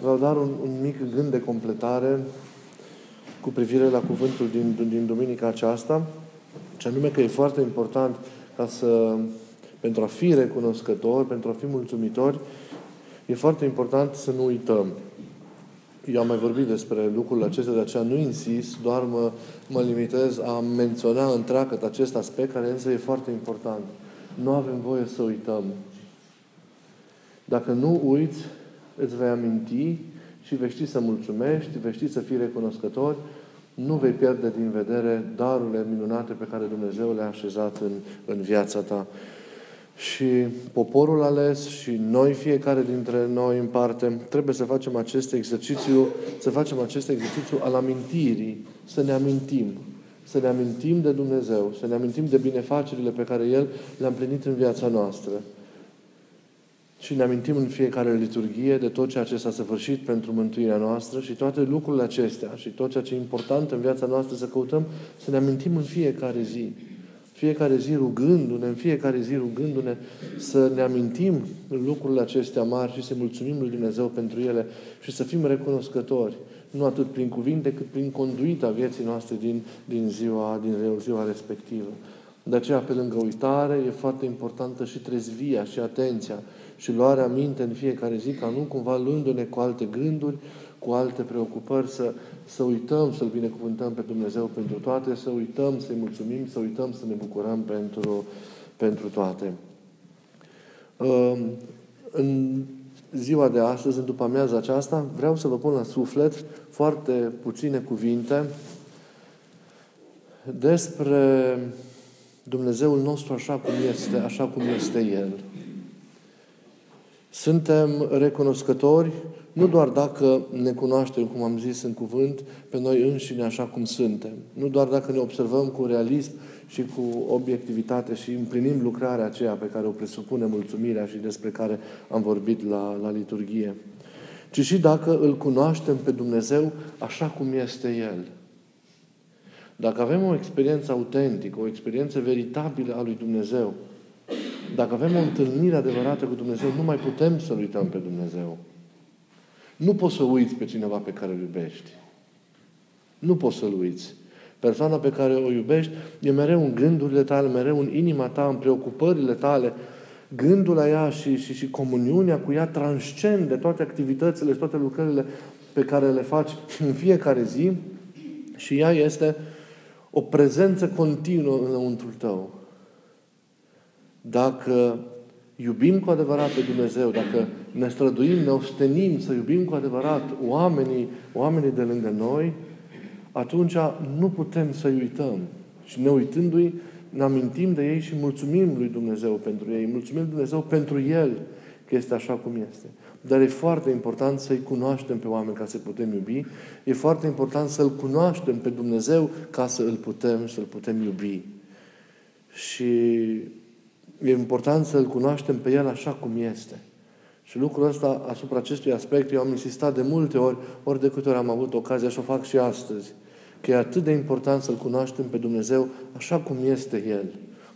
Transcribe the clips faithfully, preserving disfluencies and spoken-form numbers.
vreau doar un, un mic gând de completare cu privire la cuvântul din, din duminica aceasta, ce anume că e foarte important ca să, pentru a fi recunoscători, pentru a fi mulțumitori, e foarte important să nu uităm. Eu am mai vorbit despre lucrurile acestea, de aceea nu insist, doar mă, mă limitez a menționa întreagăt acest aspect, care însă e foarte important. Nu avem voie să uităm. Dacă nu uiți, îți vei aminti și vei ști să mulțumești, vei ști să fii recunoscător, nu vei pierde din vedere darurile minunate pe care Dumnezeu le-a așezat în, în viața ta. Și poporul ales și noi, fiecare dintre noi în parte, trebuie să facem acest exercițiu, să facem acest exercițiu al amintirii, să ne amintim. Să ne amintim de Dumnezeu, să ne amintim de binefacerile pe care El le-a împlinit în viața noastră. Și ne amintim în fiecare liturghie de tot ceea ce s-a săvârșit pentru mântuirea noastră și toate lucrurile acestea și tot ceea ce e important în viața noastră să căutăm, să ne amintim în fiecare zi. Fiecare zi rugându-ne, în fiecare zi rugându-ne să ne amintim lucrurile acestea mari și să mulțumim lui Dumnezeu pentru ele și să fim recunoscători, nu atât prin cuvinte, cât prin conduita vieții noastre din, din, ziua, din ziua respectivă. De aceea, pe lângă uitare, e foarte importantă și trezvia și atenția și luarea minte în fiecare zi, ca nu cumva luându-ne cu alte gânduri, cu alte preocupări, să, să uităm, să-L binecuvântăm pe Dumnezeu pentru toate, să uităm, să-i mulțumim, să uităm, să ne bucurăm pentru, pentru toate. În ziua de astăzi, în după amiaza aceasta, vreau să vă pun la suflet foarte puține cuvinte despre Dumnezeul nostru așa cum este, așa cum este El. Suntem recunoscători nu doar dacă ne cunoaștem, cum am zis în cuvânt, pe noi înșine așa cum suntem. Nu doar dacă ne observăm cu realism și cu obiectivitate și împlinim lucrarea aceea pe care o presupune mulțumirea și despre care am vorbit la, la liturghie, ci și dacă Îl cunoaștem pe Dumnezeu așa cum este El. Dacă avem o experiență autentică, o experiență veritabilă a lui Dumnezeu, dacă avem o întâlnire adevărată cu Dumnezeu, nu mai putem să-L uităm pe Dumnezeu. Nu poți să uiți pe cineva pe care îl iubești. Nu poți să-L uiți. Persoana pe care o iubești e mereu în gândurile tale, mereu în inima ta, în preocupările tale. Gândul la ea și, și, și comuniunea cu ea transcende toate activitățile și toate lucrările pe care le faci în fiecare zi și ea este o prezență continuă înăuntrul tău. Dacă iubim cu adevărat pe Dumnezeu, dacă ne străduim, ne ostenim să iubim cu adevărat oamenii, oamenii de lângă noi, atunci nu putem să-i uităm. Și ne uitându-i, ne amintim de ei și mulțumim lui Dumnezeu pentru ei. Mulțumim lui Dumnezeu pentru El, că este așa cum este. Dar e foarte important să-i cunoaștem pe oameni ca să putem iubi. E foarte important să-L cunoaștem pe Dumnezeu ca să-L putem, să-L putem iubi. Și e important să-L cunoaștem pe El așa cum este. Și lucrul ăsta, asupra acestui aspect, eu am insistat de multe ori, ori de câte ori am avut ocazia și o fac și astăzi, că e atât de important să-L cunoaștem pe Dumnezeu așa cum este El.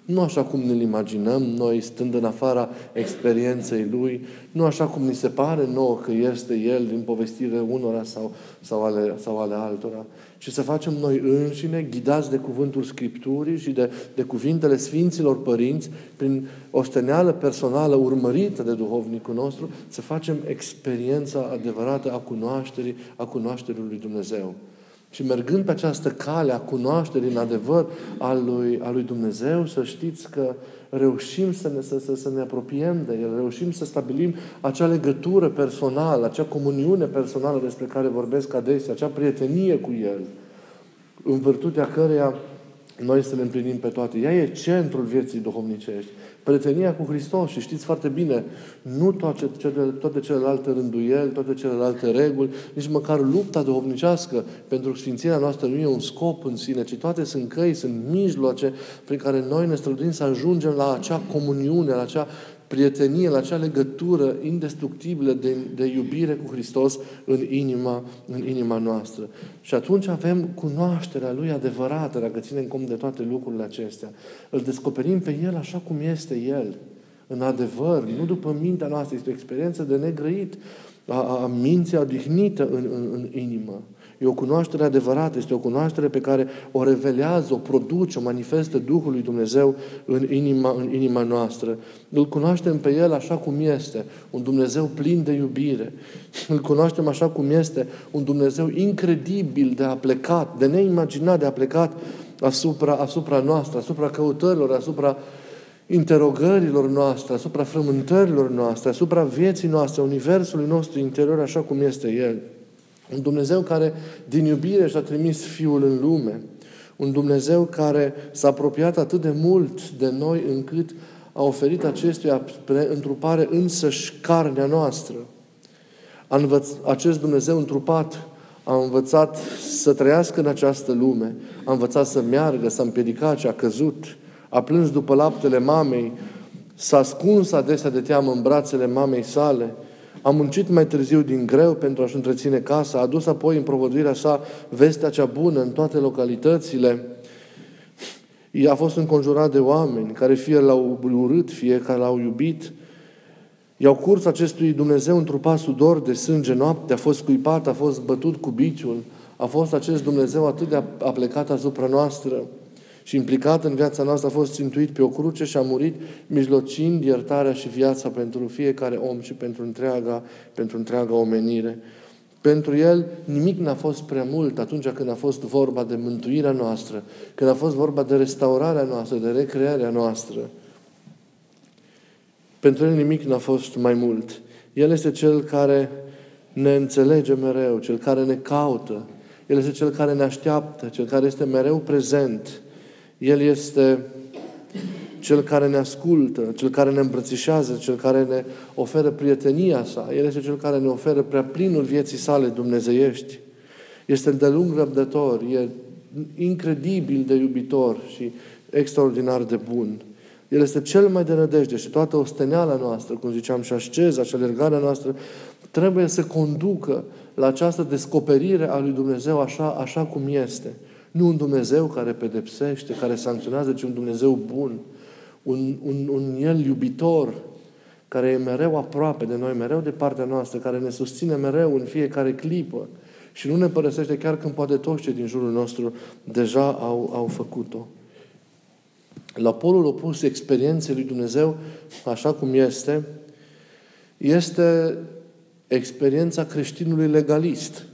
Nu așa cum ne-L imaginăm noi, stând în afara experienței Lui, nu așa cum ni se pare nouă că este El din povestirea unora sau, sau, ale, sau ale altora, ci să facem noi înșine, ghidați de cuvântul Scripturii și de, de cuvintele Sfinților Părinți, prin osteneală personală urmărită de duhovnicul nostru, să facem experiența adevărată a cunoașterii, a cunoașterii lui Dumnezeu. Și mergând pe această cale a cunoașterii în adevăr al lui, al lui Dumnezeu, să știți că reușim să ne, să, să ne apropiem de El, reușim să stabilim acea legătură personală, acea comuniune personală despre care vorbesc adesea, acea prietenie cu El, în virtutea căreia noi să le împlinim pe toate. Ea e centrul vieții duhovnicești. Prietenia cu Hristos. Și știți foarte bine, nu toate, cele, toate celelalte rânduieli, toate celelalte reguli, nici măcar lupta duhovnicească, pentru că sfințirea noastră nu e un scop în sine, ci toate sunt căi, sunt mijloace prin care noi ne străduim să ajungem la acea comuniune, la acea prietenie, la acea legătură indestructibilă de, de iubire cu Hristos în inima, în inima noastră. Și atunci avem cunoașterea Lui adevărată, dacă ținem cont de toate lucrurile acestea. Îl descoperim pe El așa cum este El, în adevăr, nu după mintea noastră. Este o experiență de negrăit. a, a minții odihnită în, în, în inimă. E o cunoaștere adevărată, este o cunoaștere pe care o revelează, o produce, o manifestă Duhul lui Dumnezeu în inima, în inima noastră. Îl cunoaștem pe El așa cum este, un Dumnezeu plin de iubire. Îl cunoaștem așa cum este, un Dumnezeu incredibil de aplecat, de neimaginat de aplecat asupra, asupra noastră, asupra căutărilor, asupra interogărilor noastre, asupra frământărilor noastre, asupra vieții noastre, universului nostru interior, așa cum este El. Un Dumnezeu care, din iubire, și-a trimis Fiul în lume. Un Dumnezeu care s-a apropiat atât de mult de noi, încât a oferit acestuia întrupare însăși carnea noastră. Acest Dumnezeu întrupat a învățat să trăiască în această lume, a învățat să meargă, s-a împiedicat ce a căzut, a plâns după laptele mamei, s-a ascuns adesea de teamă în brațele mamei sale, a muncit mai târziu din greu pentru a-și întreține casa, a adus apoi în propovăduirea sa vestea cea bună în toate localitățile. I-a fost înconjurat de oameni care fie l-au urât, fie care l-au iubit. I-au curs acestui Dumnezeu întrupat sudor de sânge noapte, a fost scuipat, a fost bătut cu biciul, a fost acest Dumnezeu atât de aplecat asupra noastră și implicat în viața noastră, a fost țintuit pe o cruce și a murit, mijlocind iertarea și viața pentru fiecare om și pentru întreaga, pentru întreaga omenire. Pentru El nimic n-a fost prea mult atunci când a fost vorba de mântuirea noastră, când a fost vorba de restaurarea noastră, de recrearea noastră. Pentru El nimic n-a fost mai mult. El este Cel care ne înțelege mereu, Cel care ne caută, El este Cel care ne așteaptă, Cel care este mereu prezent. El este Cel care ne ascultă, Cel care ne îmbrățișează, Cel care ne oferă prietenia sa. El este Cel care ne oferă prea plinul vieții sale dumnezeiești. Este de lung răbdător, e incredibil de iubitor și extraordinar de bun. El este cel mai de nădejde și toată osteneala noastră, cum ziceam, și asceza și alergarea noastră, trebuie să conducă la această descoperire a lui Dumnezeu așa, așa cum este. Nu un Dumnezeu care pedepsește, care sancționează, ci un Dumnezeu bun. Un, un, un El iubitor, care e mereu aproape de noi, mereu de partea noastră, care ne susține mereu în fiecare clipă și nu ne părăsește chiar când poate toți cei din jurul nostru deja au, au făcut-o. La polul opus experienței lui Dumnezeu, așa cum este, este experiența creștinului legalist.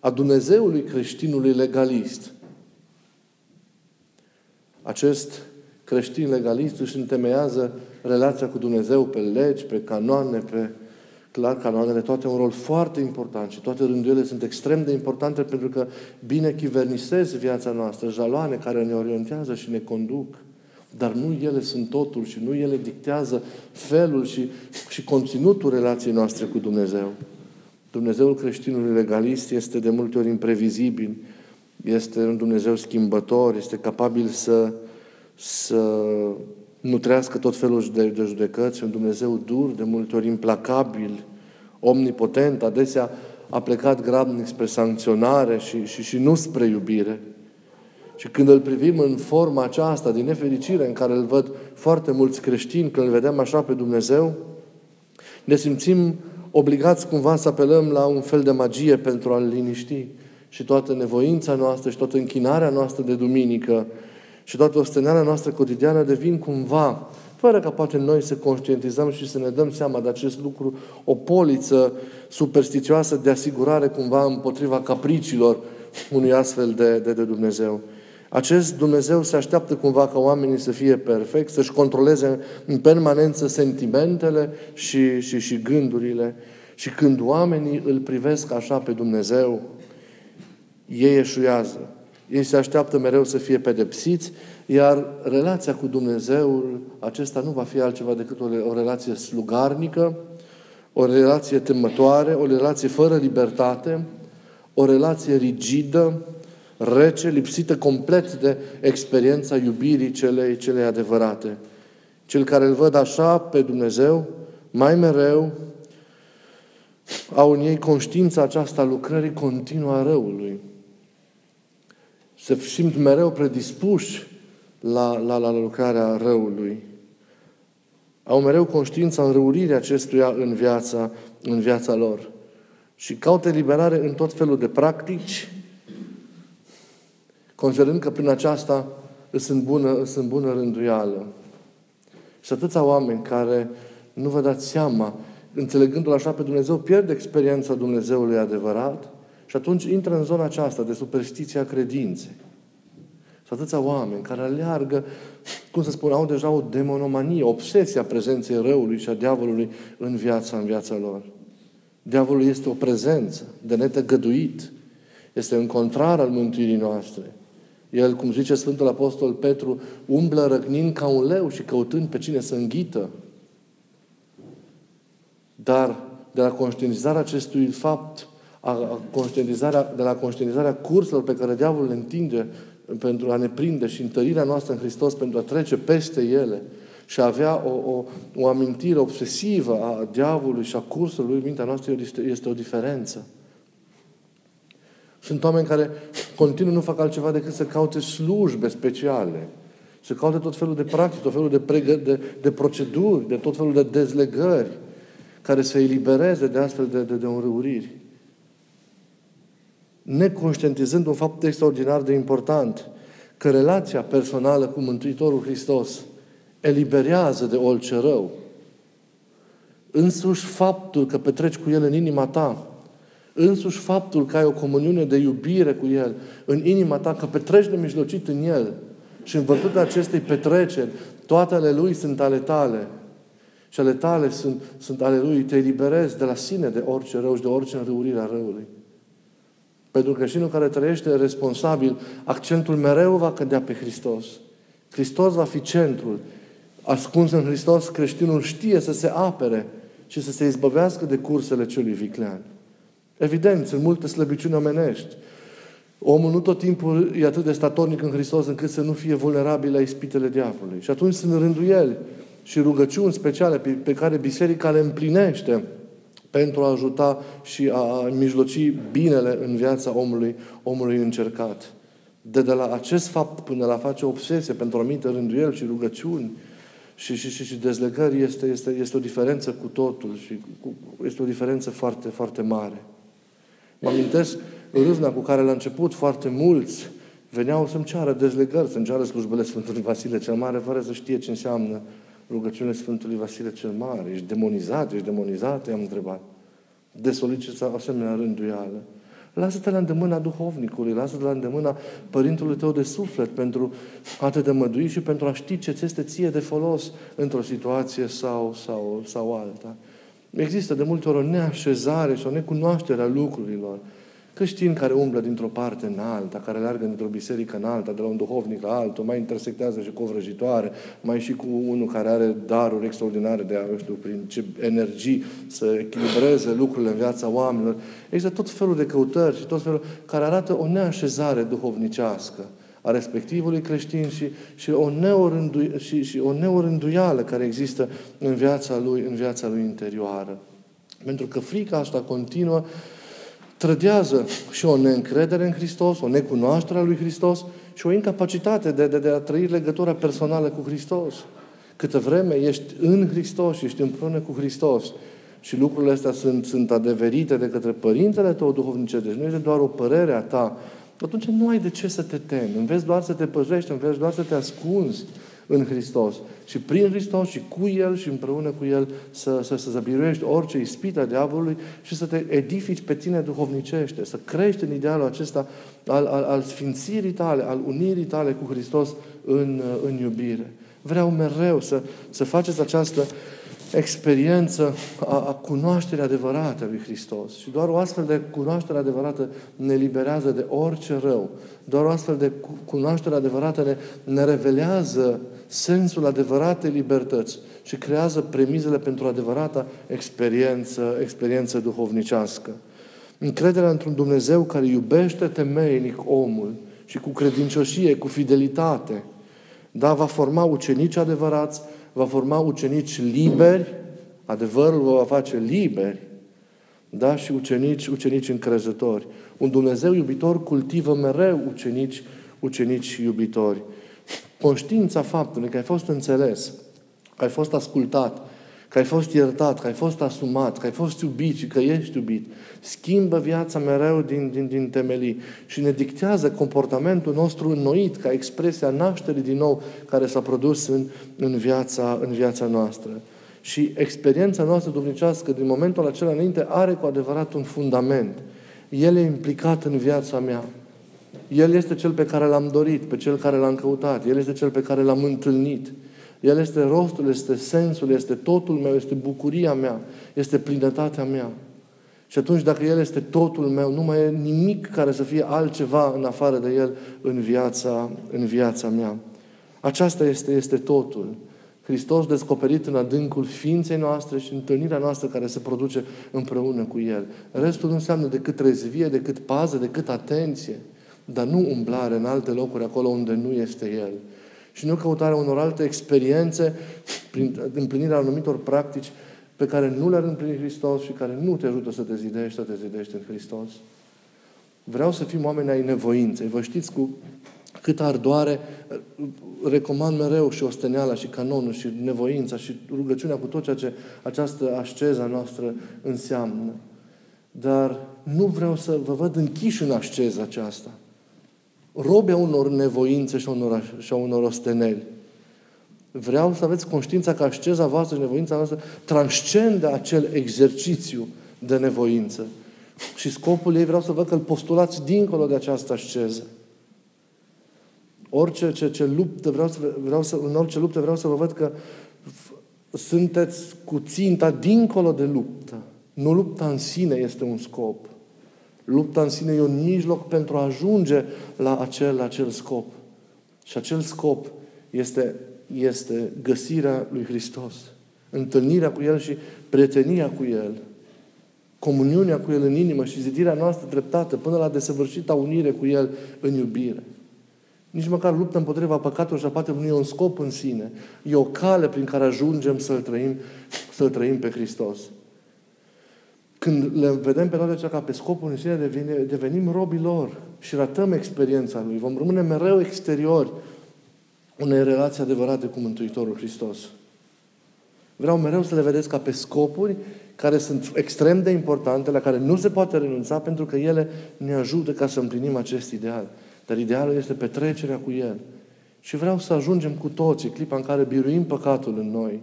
A Dumnezeului creștinului legalist. Acest creștin legalist își întemeiază relația cu Dumnezeu pe legi, pe canoane, pe... Clar, canoanele toate au un rol foarte important și toate rândurile sunt extrem de importante pentru că bine chivernisez viața noastră, jaloane care ne orientează și ne conduc. Dar nu ele sunt totul și nu ele dictează felul și, și conținutul relației noastre cu Dumnezeu. Dumnezeul creștinului legalist este de multe ori imprevizibil, este un Dumnezeu schimbător, este capabil să, să nutrească tot felul de, de judecăți, un Dumnezeu dur, de multe ori implacabil, omnipotent, adesea a plecat grabnic spre sancționare și, și, și nu spre iubire. Și când îl privim în forma aceasta, din nefericire, în care îl văd foarte mulți creștini, când îl vedem așa pe Dumnezeu, ne simțim obligați cumva să apelăm la un fel de magie pentru a-L liniști. Și toată nevoința noastră și toată închinarea noastră de duminică și toată osteneala noastră cotidiană devin cumva, fără ca poate noi să conștientizăm și să ne dăm seama de acest lucru, o poliță superstițioasă de asigurare cumva împotriva capriciilor unui astfel de, de, de Dumnezeu. Acest Dumnezeu se așteaptă cumva ca oamenii să fie perfecți, să-și controleze în permanență sentimentele și, și, și gândurile. Și când oamenii îl privesc așa pe Dumnezeu, ei eșuează. Ei se așteaptă mereu să fie pedepsiți, iar relația cu Dumnezeul acesta nu va fi altceva decât o, o relație slugarnică, o relație temătoare, o relație fără libertate, o relație rigidă, rece, lipsită complet de experiența iubirii celei, celei adevărate. Cel care îl văd așa pe Dumnezeu, mai mereu au în ei conștiința aceasta lucrării continuă a răului. Se simt mereu predispuși la, la, la lucrarea răului. au mereu conștiința înrăuririi acestuia în viața, în viața lor. Și caută eliberare în tot felul de practici, considerând că prin aceasta îs în bună, îs în bună rânduială. Și atâția oameni care nu vă dați seama, înțelegându-L așa pe Dumnezeu, pierd experiența Dumnezeului adevărat și atunci intră în zona aceasta de superstiția credinței. Și atâția oameni care aleargă, cum să spun, au deja o demonomanie, obsesia prezenței răului și a diavolului în viața, în viața lor. Diavolul este o prezență de netăgăduit. Este în contrar al mântuirii noastre. El, cum zice Sfântul Apostol Petru, umblă răcnind ca un leu și căutând pe cine să înghită. Dar de la conștientizarea acestui fapt, a conștientizarea, de la conștientizarea curselor pe care diavolul le întinde pentru a ne prinde și întărirea noastră în Hristos pentru a trece peste ele și a avea o, o, o amintire obsesivă a diavolului și a cursului lui, mintea noastră este o diferență. Sunt oameni care continuu nu fac altceva decât să caute slujbe speciale, să caute tot felul de practici, tot felul de, pregă, de, de proceduri, de tot felul de dezlegări care să elibereze de astfel de, de, de înrăuriri. Neconștientizând un fapt extraordinar de important, că relația personală cu Mântuitorul Hristos eliberează de orice rău. Însuși faptul că petreci cu El în inima ta, însuși faptul că ai o comuniune de iubire cu El în inima ta, că petreci nemijlocit în El și în vârtutea acestei petreceri, toate ale Lui sunt ale tale și ale tale sunt, sunt ale Lui, te eliberezi de la sine de orice rău și de orice înrăurire a răului. Pentru că creștinul care trăiește responsabil, accentul mereu va cădea pe Hristos. Hristos va fi centrul. Ascuns în Hristos, creștinul știe să se apere și să se izbăvească de cursele celui viclean. Evident, sunt multe slăbiciuni omenești. Omul nu tot timpul e atât de statornic în Hristos încât să nu fie vulnerabil la ispitele diavolului. Și atunci sunt rânduieli și rugăciuni speciale pe care biserica le împlinește pentru a ajuta și a mijloci binele în viața omului, omului încercat. De, de la acest fapt până la face obsesie pentru anumite rânduieli și rugăciuni și, și, și, și dezlegări este, este, este o diferență cu totul și cu, este o diferență foarte, foarte mare. Mă amintesc râvna cu care la început foarte mulți veneau să-mi ceară dezlegări, să-mi ceară slujbele Sfântului Vasile cel Mare, fără să știe ce înseamnă rugăciunea Sfântului Vasile cel Mare. Ești demonizat, ești demonizat, i-am întrebat. De solicită asemenea rânduială. Lasă-te la îndemâna duhovnicului, lasă-te la îndemâna părintului tău de suflet pentru a te dămădui și pentru a ști ce ți este ție de folos într-o situație sau, sau, sau alta. Există de multe ori o neașezare și o necunoaștere a lucrurilor. Creștini care umblă dintr-o parte în alta, care leargă dintr-o biserică în alta, de la un duhovnic la altul, mai intersectează și cu o vrăjitoare, mai și cu unul care are daruri extraordinare de a, nu știu, prin ce energii să echilibreze lucrurile în viața oamenilor. Există tot felul de căutări și tot felul care arată o neașezare duhovnicească a respectivului creștin și, și, o, neorându- și, și o neorânduială care există în viața lui, în viața lui interioară. Pentru că frica asta continuă trădează și o neîncredere în Hristos, o necunoaștere a lui Hristos și o incapacitate de, de, de a trăi legătura personală cu Hristos. Câtă vreme ești în Hristos și ești împreună cu Hristos și lucrurile astea sunt, sunt adeverite de către părintele tău duhovnice, deci nu este doar o părere a ta, atunci nu ai de ce să te temi. Înveți doar să te păzești, înveți doar să te ascunzi în Hristos. Și prin Hristos și cu El și împreună cu El să, să, să zăbiruiești orice ispită a diavolului și să te edifici pe tine duhovnicește, să crești în idealul acesta al, al, al sfințirii tale, al unirii tale cu Hristos în, în iubire. Vreau mereu să, să faceți această experiență a, a cunoașterii adevărate a lui Hristos. Și doar o astfel de cunoaștere adevărată ne liberează de orice rău. Doar o astfel de cunoaștere adevărată ne, ne revelează sensul adevăratei libertăți și creează premizele pentru adevărata experiență, experiență duhovnicească. Încrederea într-un Dumnezeu care iubește temeinic omul și cu credincioșie, cu fidelitate, dar va forma ucenici adevărați, va forma ucenici liberi, adevărul vă va face liberi, da? Și ucenici, ucenici încrezători. Un Dumnezeu iubitor cultivă mereu ucenici, ucenici iubitori. Conștiința faptului că ai fost înțeles că ai fost ascultat, că ai fost iertat, că ai fost asumat, că ai fost iubit și că ești iubit. Schimbă viața mereu din, din, din temelii și ne dictează comportamentul nostru înnoit, ca expresia nașterii din nou care s-a produs în, în, viața, în viața noastră. Și experiența noastră duhovnicească din momentul acela înainte are cu adevărat un fundament. El e implicat în viața mea. El este cel pe care l-am dorit, pe cel care l-am căutat. El este cel pe care l-am întâlnit. El este rostul, este sensul, este totul meu, este bucuria mea, este plinătatea mea. Și atunci, dacă El este totul meu, nu mai e nimic care să fie altceva în afară de El în viața, în viața mea. Aceasta este, este totul. Hristos descoperit în adâncul ființei noastre și întâlnirea noastră care se produce împreună cu El. Restul nu înseamnă decât trezvie, decât pază, decât atenție, dar nu umblare în alte locuri acolo unde nu este El. Și nu căutarea unor alte experiențe prin împlinirea anumitor practici pe care nu le-ar împlini Hristos și care nu te ajută să te zidești, să te zidești în Hristos. Vreau să fim oameni ai nevoinței. Vă știți cu cât ar doare, recomand mereu și osteneala și canonul și nevoința și rugăciunea cu tot ceea ce această asceza noastră înseamnă. Dar nu vreau să vă văd închiși în asceza aceasta, robe a unor nevoințe și a unor, și a unor osteneli. Vreau să aveți conștiința că asceza voastră și nevoința voastră transcende acel exercițiu de nevoință. Și scopul ei vreau să văd că îl postulați dincolo de această asceză. Orice ce, ce luptă, vreau să, vreau să, în orice luptă vreau să vă văd că sunteți cu ținta dincolo de luptă. Nu lupta în sine este un scop. Lupta în sine e un mijloc pentru a ajunge la acel, la acel scop. Și acel scop este, este găsirea lui Hristos. Întâlnirea cu El și prietenia cu El. Comuniunea cu El în inimă și zidirea noastră dreptată până la desăvârșita unire cu El în iubire. Nici măcar lupta împotriva păcatului și a păcatelor nu e un scop în sine. E o cale prin care ajungem să-L trăim, să-L trăim pe Hristos. Când le vedem pe toate acestea ca pe scopul în sine, devenim, devenim robii lor și ratăm experiența Lui. Vom rămâne mereu exteriori unei relații adevărate cu Mântuitorul Hristos. Vreau mereu să le vedeți ca pe scopuri care sunt extrem de importante, la care nu se poate renunța, pentru că ele ne ajută ca să împlinim acest ideal. Dar idealul este petrecerea cu El. Și vreau să ajungem cu toții, clipa în care biruim păcatul în noi,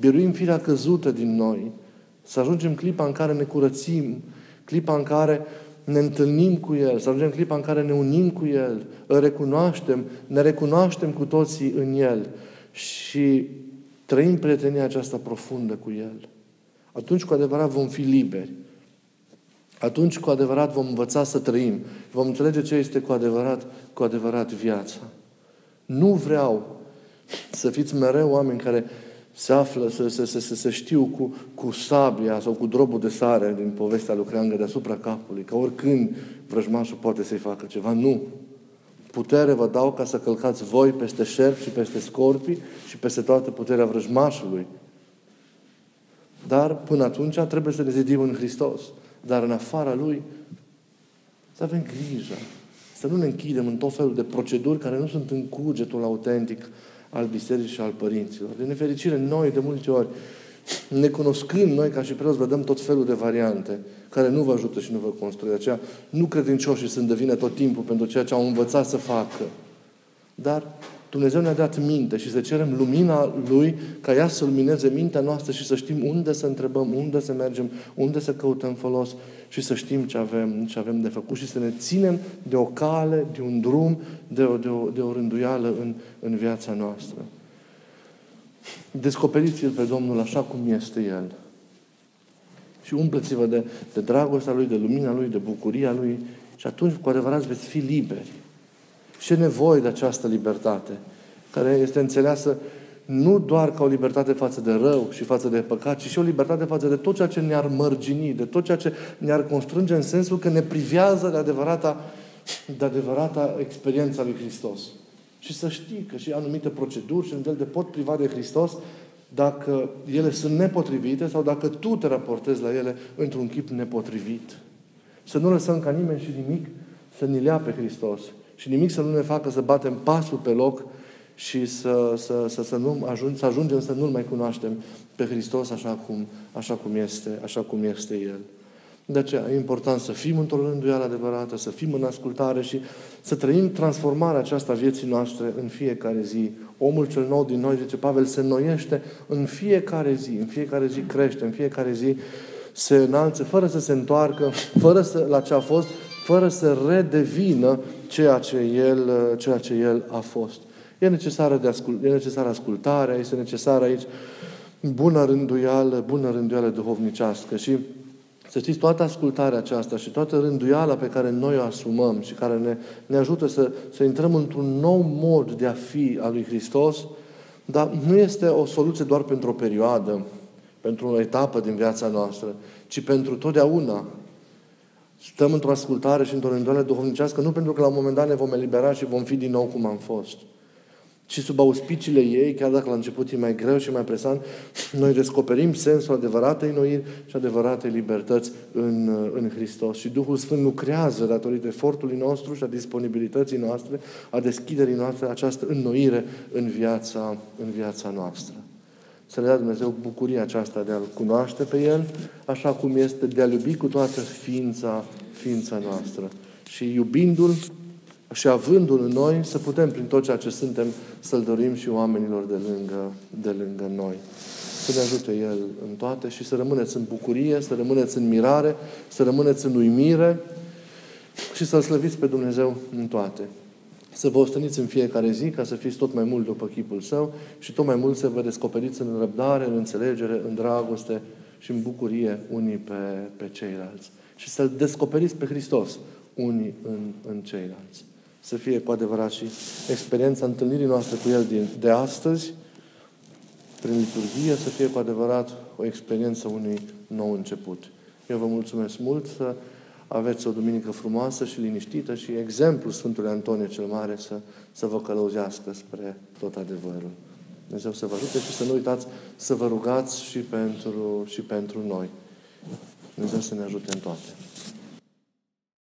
biruim firea căzută din noi, să ajungem clipa în care ne curățim, clipa în care ne întâlnim cu El, să ajungem clipa în care ne unim cu El, îl recunoaștem, ne recunoaștem cu toții în El și trăim prietenia aceasta profundă cu El. Atunci cu adevărat vom fi liberi. Atunci cu adevărat vom învăța să trăim. Vom înțelege ce este cu adevărat, cu adevărat viața. Nu vreau să fiți mereu oameni care se află, să se, se, se, se știu cu, cu sabia sau cu drobul de sare din povestea lui Creangă deasupra capului, că oricând vrăjmașul poate să-i facă ceva. Nu! Putere vă dau ca să călcați voi peste șerpi și peste scorpii și peste toată puterea vrăjmașului. Dar până atunci trebuie să ne zidim în Hristos. Dar în afara Lui să avem grijă. Să nu ne închidem în tot felul de proceduri care nu sunt în cugetul autentic al bisericii și al părinților. De nefericire, noi, de multe ori, ne cunoscând noi ca și preoți, vă dăm tot felul de variante care nu vă ajută și nu vă construie. De aceea, nu credincioșii sunt de vină tot timpul pentru ceea ce au învățat să facă. Dar Dumnezeu ne-a dat minte și să cerem lumina Lui ca ea să lumineze mintea noastră și să știm unde să întrebăm, unde să mergem, unde să căutăm folos și să știm ce avem, ce avem de făcut și să ne ținem de o cale, de un drum, de o, de o, de o rânduială în, în viața noastră. Descoperiți-L pe Domnul așa cum este El. Și umpleți-vă de, de dragostea Lui, de lumina Lui, de bucuria Lui și atunci cu adevărat veți fi liberi. Ce nevoie de această libertate, care este înțeleasă nu doar ca o libertate față de rău și față de păcat, ci și o libertate față de tot ceea ce ne-ar mărgini, de tot ceea ce ne-ar constrânge în sensul că ne privează de adevărata, de adevărata experiența lui Hristos. Și să știi că și anumite proceduri și nivel de pot priva de Hristos dacă ele sunt nepotrivite sau dacă tu te raportezi la ele într-un chip nepotrivit. Să nu lăsăm ca nimeni și nimic să ni le ia pe Hristos. Și nimic să nu ne facă să batem pasul pe loc și să, să, să, să, nu ajung, să ajungem să nu-L mai cunoaștem pe Hristos așa cum, așa cum, este, așa cum este El. De aceea e important să fim într-o rânduială adevărată, să fim în ascultare și să trăim transformarea aceasta vieții noastre în fiecare zi. Omul cel nou din noi, zice Pavel, se înnoiește în fiecare zi, în fiecare zi crește, în fiecare zi se înalță, fără să se întoarcă, fără să, la ce a fost, fără să redevină ceea ce el, ceea ce el a fost. E necesară, de ascult, e necesară ascultarea, este necesară aici bună rânduială, bună rânduială duhovnicească. Și să știți, toată ascultarea aceasta și toată rânduiala pe care noi o asumăm și care ne, ne ajută să, să intrăm într-un nou mod de a fi al lui Hristos, dar nu este o soluție doar pentru o perioadă, pentru o etapă din viața noastră, ci pentru totdeauna. Stăm într-o ascultare și într-o rânduială duhovnicească, nu pentru că la un moment dat ne vom elibera și vom fi din nou cum am fost, ci sub auspiciile ei, chiar dacă la început e mai greu și mai presant, noi descoperim sensul adevăratei noiri și adevăratei libertăți în, în Hristos. Și Duhul Sfânt lucrează datorită efortului nostru și a disponibilității noastre, a deschiderii noastre, această înnoire în viața, în viața noastră. Să le dea Dumnezeu bucuria aceasta de a-L cunoaște pe El, așa cum este, de a-L iubi cu toată ființa, ființa noastră. Și iubindu-L, și avându-L în noi, să putem, prin tot ceea ce suntem, să-L dorim și oamenilor de lângă, de lângă noi. Să ne ajute El în toate și să rămâneți în bucurie, să rămâneți în mirare, să rămâneți în uimire și să-L slăviți pe Dumnezeu în toate. Să vă osteniți în fiecare zi ca să fiți tot mai mult după chipul Său și tot mai mult să vă descoperiți în răbdare, în înțelegere, în dragoste și în bucurie unii pe, pe ceilalți. Și să-L descoperiți pe Hristos unii în, în ceilalți. Să fie cu adevărat și experiența întâlnirii noastre cu El din, de astăzi, prin liturghie, să fie cu adevărat o experiență unui nou început. Eu vă mulțumesc mult, să aveți o duminică frumoasă și liniștită și exemplul Sfântului Antonie cel Mare să, să vă călăuzească spre tot adevărul. Dumnezeu să vă ajute și să nu uitați să vă rugați și pentru, și pentru noi. Dumnezeu să ne ajute în toate.